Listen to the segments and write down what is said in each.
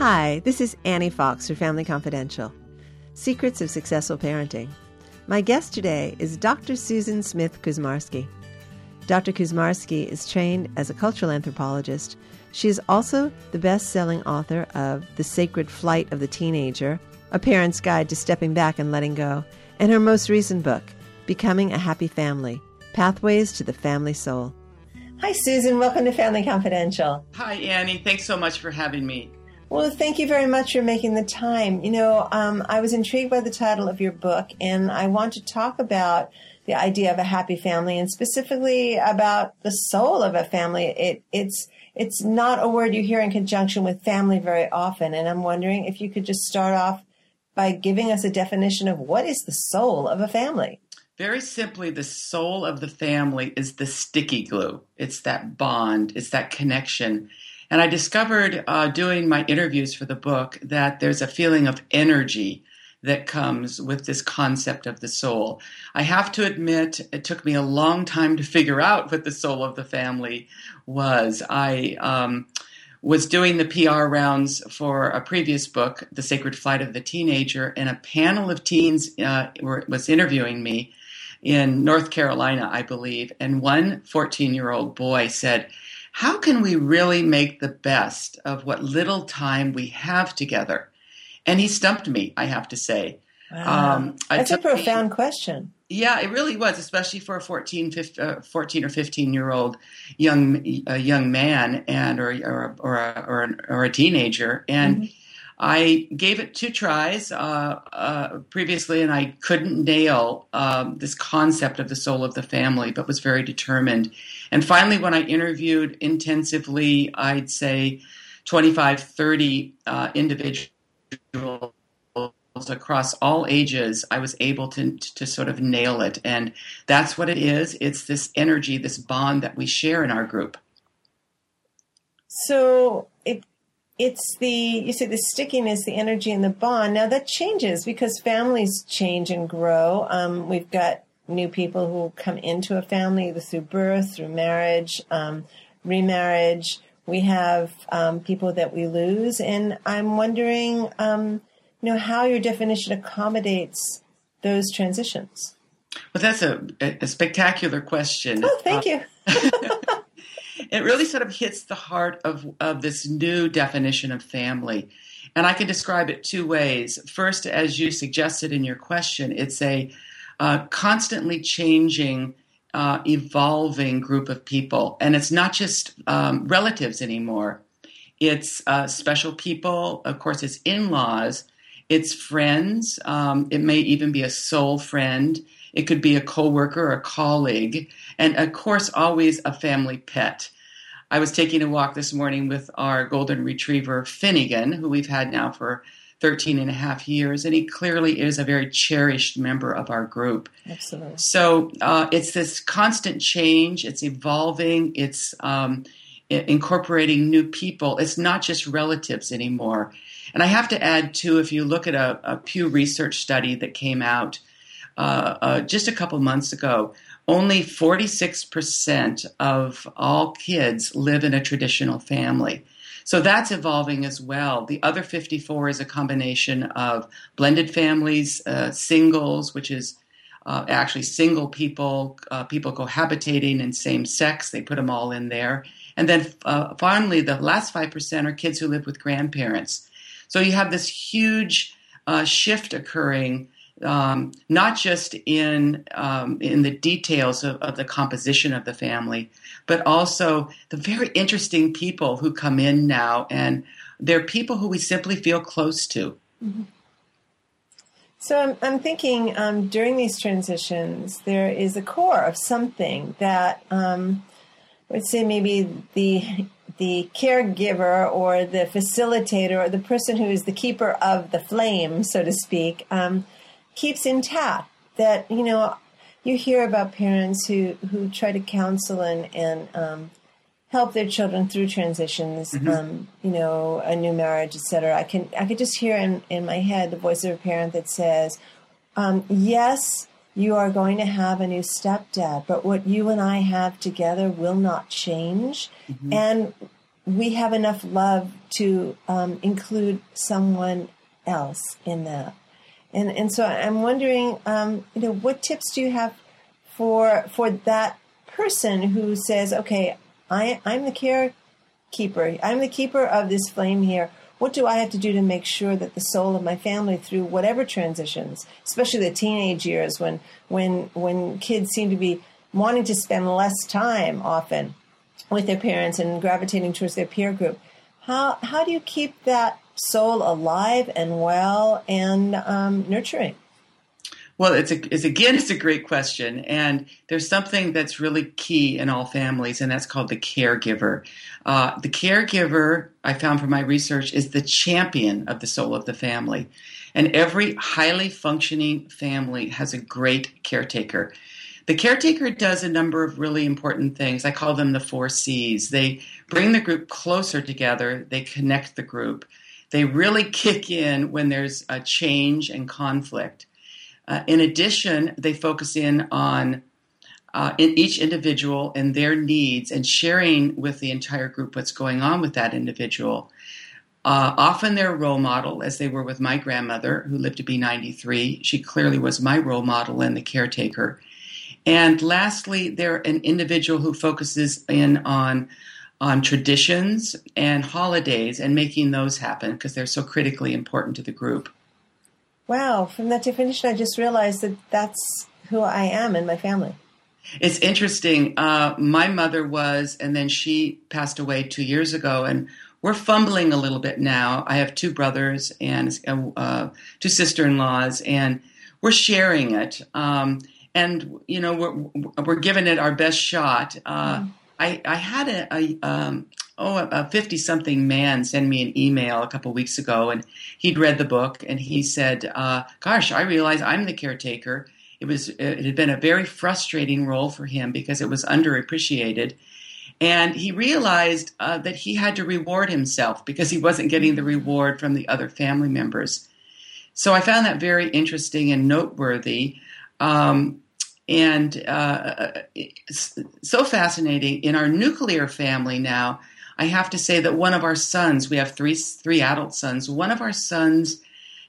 Hi, this is Annie Fox for Family Confidential, Secrets of Successful Parenting. My guest today is Dr. Susan Smith Kuzmarski. Dr. Kuzmarski is trained as a cultural anthropologist. She is also the best-selling author of The Sacred Flight of the Teenager, A Parent's Guide to Stepping Back and Letting Go, and her most recent book, Becoming a Happy Family: Pathways to the Family Soul. Hi, Susan. Welcome to Family Confidential. Hi, Annie. Thanks so much for having me. Well, thank you very much for making the time. You know, I was intrigued by the title of your book, and I want to talk about the idea of a happy family, and specifically about the soul of a family. It's not a word you hear in conjunction with family very often, and I'm wondering if you could just start off by giving us a definition of what is the soul of a family. Very simply, the soul of the family is the sticky glue. It's that bond. It's that connection. And I discovered doing my interviews for the book that there's a feeling of energy that comes with this concept of the soul. I have to admit, it took me a long time to figure out what the soul of the family was. I was doing the PR rounds for a previous book, The Sacred Flight of the Teenager, and a panel of teens was interviewing me in North Carolina, I believe. And one 14-year-old boy said, "How can we really make the best of what little time we have together?" And he stumped me, I have to say. Wow. That's a profound question. Yeah, it really was, especially for a 14 or 15-year-old young man and or a teenager. And mm-hmm. I gave it two tries previously, and I couldn't nail this concept of the soul of the family, but was very determined. And finally, when I interviewed intensively, I'd say 25, 30 individuals across all ages, I was able to sort of nail it. And that's what it is. It's this energy, this bond that we share in our group. So it's the, you say the stickiness, the energy, and the bond. Now that changes because families change and grow. We've got new people who come into a family either through birth, through marriage, remarriage. We have people that we lose. And I'm wondering, how your definition accommodates those transitions. Well, that's a spectacular question. Oh, thank you. It really sort of hits the heart of this new definition of family. And I can describe it two ways. First, as you suggested in your question, it's a constantly changing, evolving group of people. And it's not just relatives anymore. It's special people. Of course, it's in-laws. It's friends. It may even be a soul friend. It could be a coworker, a colleague, and of course, always a family pet. I was taking a walk this morning with our golden retriever, Finnegan, who we've had now for 13 and a half years, and he clearly is a very cherished member of our group. Absolutely. So it's this constant change. It's evolving. It's incorporating new people. It's not just relatives anymore. And I have to add, too, if you look at a Pew Research study that came out just a couple months ago, only 46% of all kids live in a traditional family. So that's evolving as well. The other 54 is a combination of blended families, singles, which is actually single people, people cohabitating and same sex. They put them all in there. And then finally, the last 5% are kids who live with grandparents. So you have this huge shift occurring, not just in the details of the composition of the family, but also the very interesting people who come in now, and they're people who we simply feel close to. Mm-hmm. So I'm thinking during these transitions, there is a core of something that I would say maybe the caregiver or the facilitator or the person who is the keeper of the flame, so to speak, keeps intact. That, you know, you hear about parents who try to counsel and help their children through transitions, mm-hmm. A new marriage, et cetera. I could just hear in my head the voice of a parent that says, yes, you are going to have a new stepdad, but what you and I have together will not change. Mm-hmm. And we have enough love to include someone else in that. And so I'm wondering, you know, what tips do you have for that person who says, okay, I'm the carekeeper. I'm the keeper of this flame here. What do I have to do to make sure that the soul of my family, through whatever transitions, especially the teenage years when kids seem to be wanting to spend less time often with their parents and gravitating towards their peer group, how do you keep that soul alive and well and nurturing? Well, it's a great question. And there's something that's really key in all families, and that's called the caregiver. The caregiver, I found from my research, is the champion of the soul of the family. And every highly functioning family has a great caretaker. The caretaker does a number of really important things. I call them the 4 C's. They bring the group closer together. They connect the group. They really kick in when there's a change and conflict. In addition, they focus in on in each individual and their needs and sharing with the entire group what's going on with that individual. Often their role model, as they were with my grandmother, who lived to be 93. She clearly was my role model and the caretaker. And lastly, they're an individual who focuses in on traditions and holidays and making those happen because they're so critically important to the group. Wow, from that definition, I just realized that that's who I am in my family. It's interesting. My mother was, and then she passed away 2 years ago, and we're fumbling a little bit now. I have 2 brothers and 2 sister-in-laws, and we're sharing it. And, you know, we're giving it our best shot. I had a 50-something man send me an email a couple weeks ago, and he'd read the book, and he said, gosh, I realize I'm the caretaker. It had been a very frustrating role for him because it was underappreciated. And he realized that he had to reward himself because he wasn't getting the reward from the other family members. So I found that very interesting and noteworthy. And so fascinating. In our nuclear family now, I have to say that one of our sons, we have three adult sons, one of our sons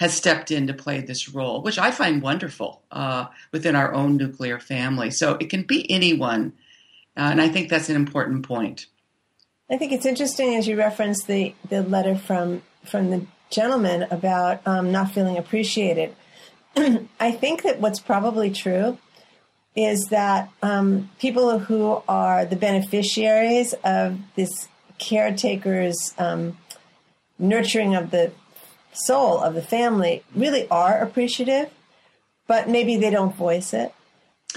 has stepped in to play this role, which I find wonderful within our own nuclear family. So it can be anyone, and I think that's an important point. I think it's interesting as you reference the letter from the gentleman about not feeling appreciated. I think that what's probably true is that people who are the beneficiaries of this caretaker's nurturing of the soul of the family really are appreciative, but maybe they don't voice it.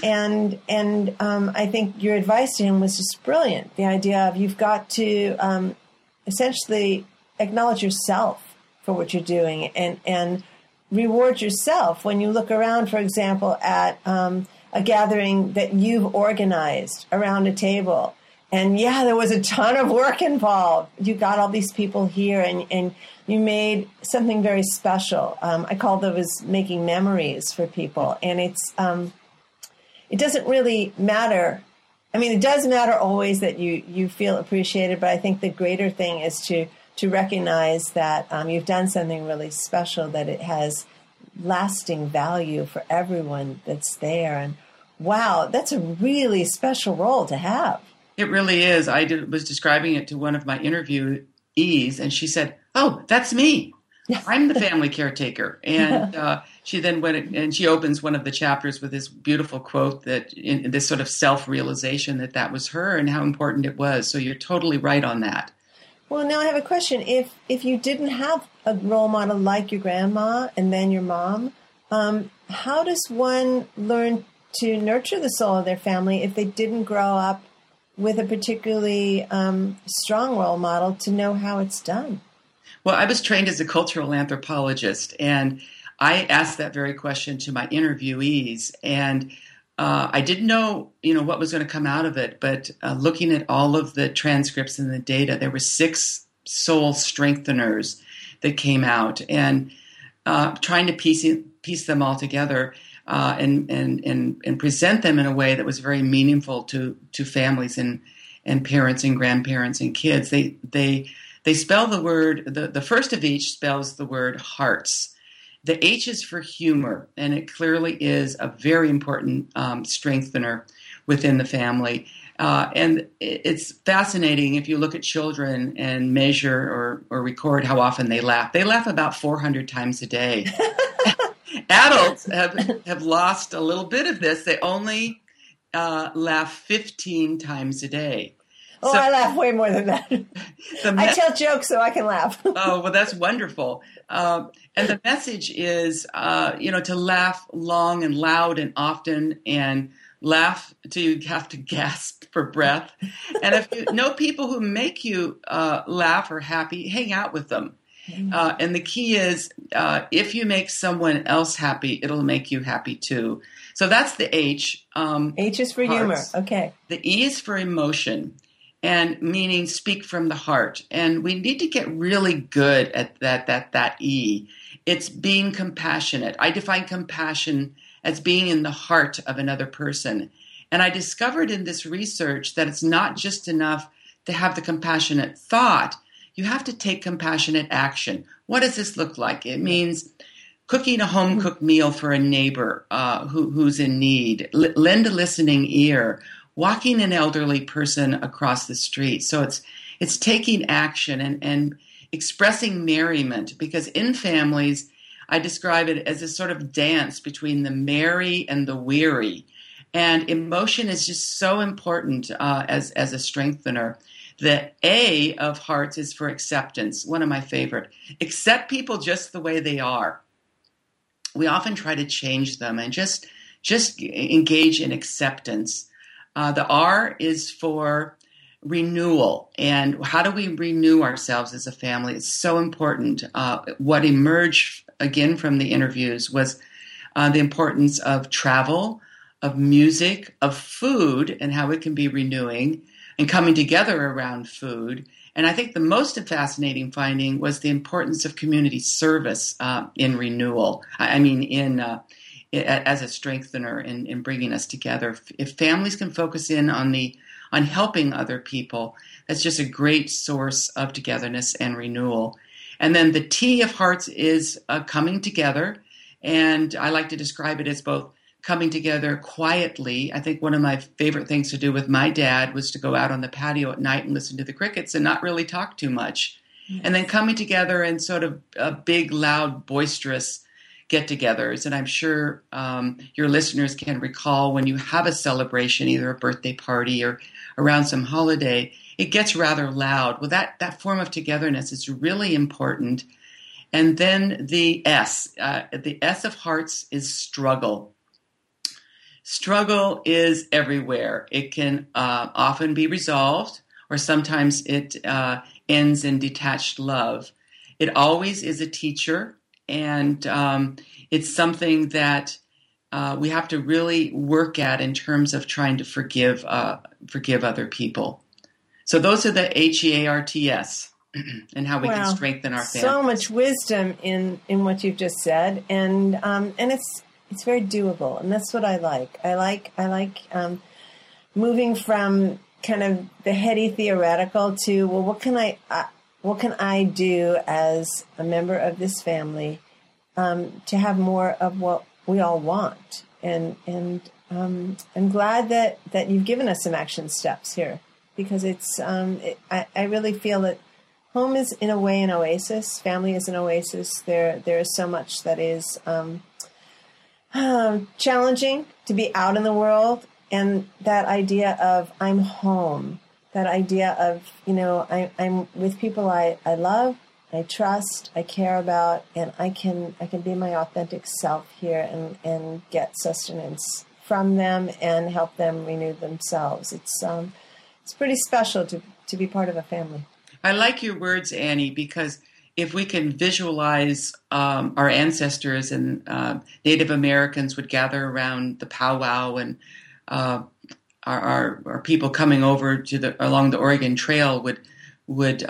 And I think your advice to him was just brilliant. The idea of you've got to essentially acknowledge yourself for what you're doing and reward yourself when you look around, for example, at a gathering that you've organized around a table. And yeah, there was a ton of work involved. You got all these people here and you made something very special. I call those making memories for people. And it's it doesn't really matter. I mean, it does matter always that you feel appreciated, but I think the greater thing is to recognize that you've done something really special, that it has lasting value for everyone that's there. And wow, that's a really special role to have. It really is. I was describing it to one of my interviewees, and she said, oh, that's me. I'm the family caretaker. And she then went and she opens one of the chapters with this beautiful quote that in this sort of self-realization that was her and how important it was. So you're totally right on that. Well, now I have a question. If you didn't have a role model like your grandma and then your mom, how does one learn to nurture the soul of their family if they didn't grow up with a particularly strong role model to know how it's done? Well, I was trained as a cultural anthropologist, and I asked that very question to my interviewees, and I didn't know, you know, what was going to come out of it, but looking at all of the transcripts and the data, there were 6 soul strengtheners that came out, and trying to piece them all together, and present them in a way that was very meaningful to families and parents and grandparents and kids. They spell the word, the first of each spells the word hearts. The H is for humor, and it clearly is a very important strengthener within the family. And it's fascinating if you look at children and measure or record how often they laugh. They laugh about 400 times a day. Adults have lost a little bit of this. They only laugh 15 times a day. Oh, so, I laugh way more than that. I tell jokes so I can laugh. Oh, well, that's wonderful. And the message is, to laugh long and loud and often, and laugh till you have to gasp for breath. And if you know people who make you laugh or happy, hang out with them. And the key is, if you make someone else happy, it'll make you happy too. So that's the H. H is for hearts. Humor. Okay. The E is for emotion, and meaning speak from the heart. And we need to get really good at that E. It's being compassionate. I define compassion as being in the heart of another person. And I discovered in this research that it's not just enough to have the compassionate thought. You have to take compassionate action. What does this look like? It means cooking a home-cooked meal for a neighbor who's in need, lend a listening ear, walking an elderly person across the street. So it's taking action and expressing merriment, because in families, I describe it as a sort of dance between the merry and the weary. And emotion is just so important as a strengthener. The A of hearts is for acceptance, one of my favorite. Accept people just the way they are. We often try to change them, and just engage in acceptance. The R is for renewal, and how do we renew ourselves as a family? It's so important. What emerged, again, from the interviews was the importance of travel, of music, of food, and how it can be renewing, and coming together around food. And I think the most fascinating finding was the importance of community service in renewal. I mean, as a strengthener in bringing us together. If families can focus in on helping other people, that's just a great source of togetherness and renewal. And then the T of hearts is coming together. And I like to describe it as both coming together quietly. I think one of my favorite things to do with my dad was to go out on the patio at night and listen to the crickets and not really talk too much. Yes. And then coming together in sort of a big, loud, boisterous get-togethers. And I'm sure your listeners can recall when you have a celebration, either a birthday party or around some holiday, it gets rather loud. Well, that form of togetherness is really important. And then the S. The S of hearts is struggle. Struggle is everywhere. It can often be resolved, or sometimes it ends in detached love. It always is a teacher, and it's something that we have to really work at in terms of trying to forgive other people. So those are the H-E-A-R-T-S and how we can strengthen our families. So much wisdom in what you've just said, and it's very doable, and that's what I like. I like moving from kind of the heady theoretical to, well, what can I do as a member of this family to have more of what we all want? And I'm glad that you've given us some action steps here, because it's I really feel that home is in a way an oasis, family is an oasis. There is so much that is challenging to be out in the world, and that idea of I'm home, that idea of, I'm with people I love, I trust, I care about, and I can be my authentic self here and get sustenance from them and help them renew themselves. It's pretty special to be part of a family. I like your words, Annie, because if we can visualize our ancestors and Native Americans would gather around the powwow, and our people coming over along the Oregon Trail would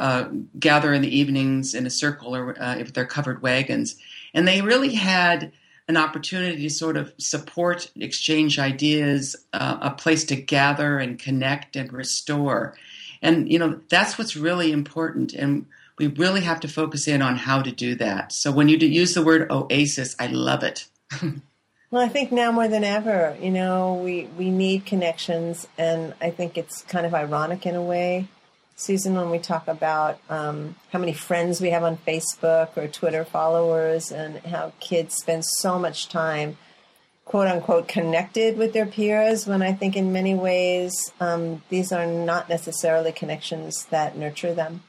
gather in the evenings in a circle, or if they're covered wagons. And they really had an opportunity to sort of support, exchange ideas, a place to gather and connect and restore. And, you know, that's what's really important. And we really have to focus in on how to do that. So when you use the word oasis, I love it. Well, I think now more than ever, you know, we need connections. And I think it's kind of ironic in a way, Susan, when we talk about how many friends we have on Facebook or Twitter followers and how kids spend so much time, quote unquote, connected with their peers, when I think in many ways these are not necessarily connections that nurture them.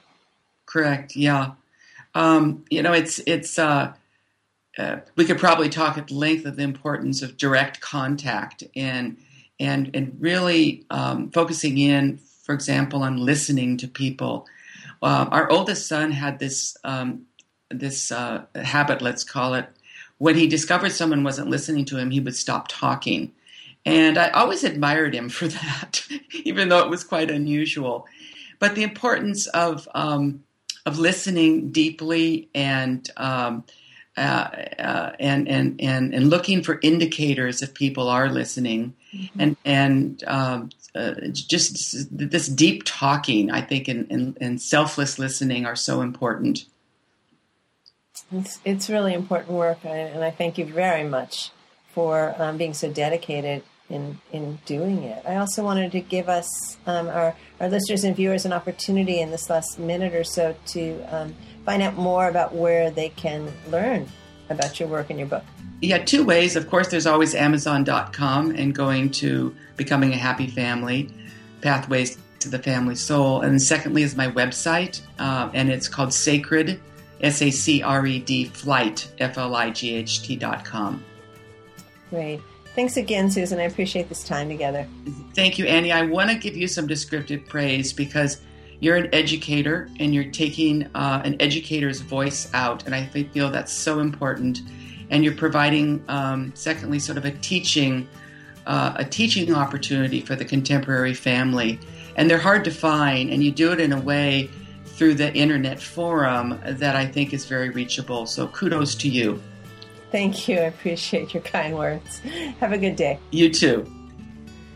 Correct. Yeah. You know, we could probably talk at length of the importance of direct contact and really focusing in, for example, on listening to people. Our oldest son had this this habit, let's call it. When he discovered someone wasn't listening to him, he would stop talking. And I always admired him for that, even though it was quite unusual. But the importance of listening deeply and looking for indicators if people are listening, mm-hmm. and just this deep talking, I think, and selfless listening are so important. It's really important work, and I thank you very much for being so dedicated in doing it. I also wanted to give us our listeners and viewers an opportunity in this last minute or so to find out more about where they can learn about your work and your book. Yeah, two ways. Of course, there's always Amazon.com and going to Becoming a Happy Family, Pathways to the Family Soul. And secondly is my website, and it's called Sacred, S-A-C-R-E-D, Flight, F-L-I-G-H-T.com. Great. Thanks again, Susan. I appreciate this time together. Thank you, Annie. I want to give you some descriptive praise because you're an educator and you're taking an educator's voice out. And I feel that's so important. And you're providing, secondly, sort of a teaching opportunity for the contemporary family. And they're hard to find. And you do it in a way through the internet forum that I think is very reachable. So kudos to you. Thank you. I appreciate your kind words. Have a good day. You too.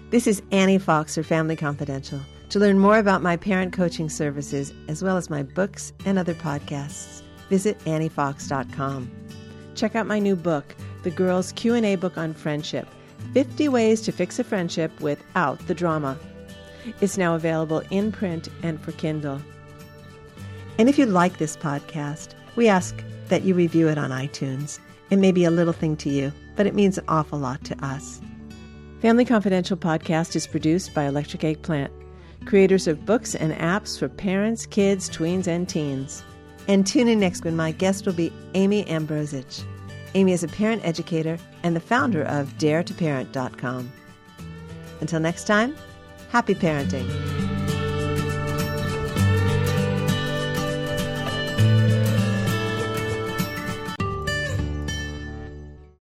This is Annie Fox for Family Confidential. To learn more about my parent coaching services, as well as my books and other podcasts, visit anniefox.com. Check out my new book, The Girl's Q&A Book on Friendship, 50 Ways to Fix a Friendship Without the Drama. It's now available in print and for Kindle. And if you like this podcast, we ask that you review it on iTunes. It may be a little thing to you, but it means an awful lot to us. Family Confidential Podcast is produced by Electric Egg Plant, creators of books and apps for parents, kids, tweens, and teens. And tune in next when my guest will be Amy Ambrosich. Amy is a parent educator and the founder of DareToParent.com. Until next time, happy parenting.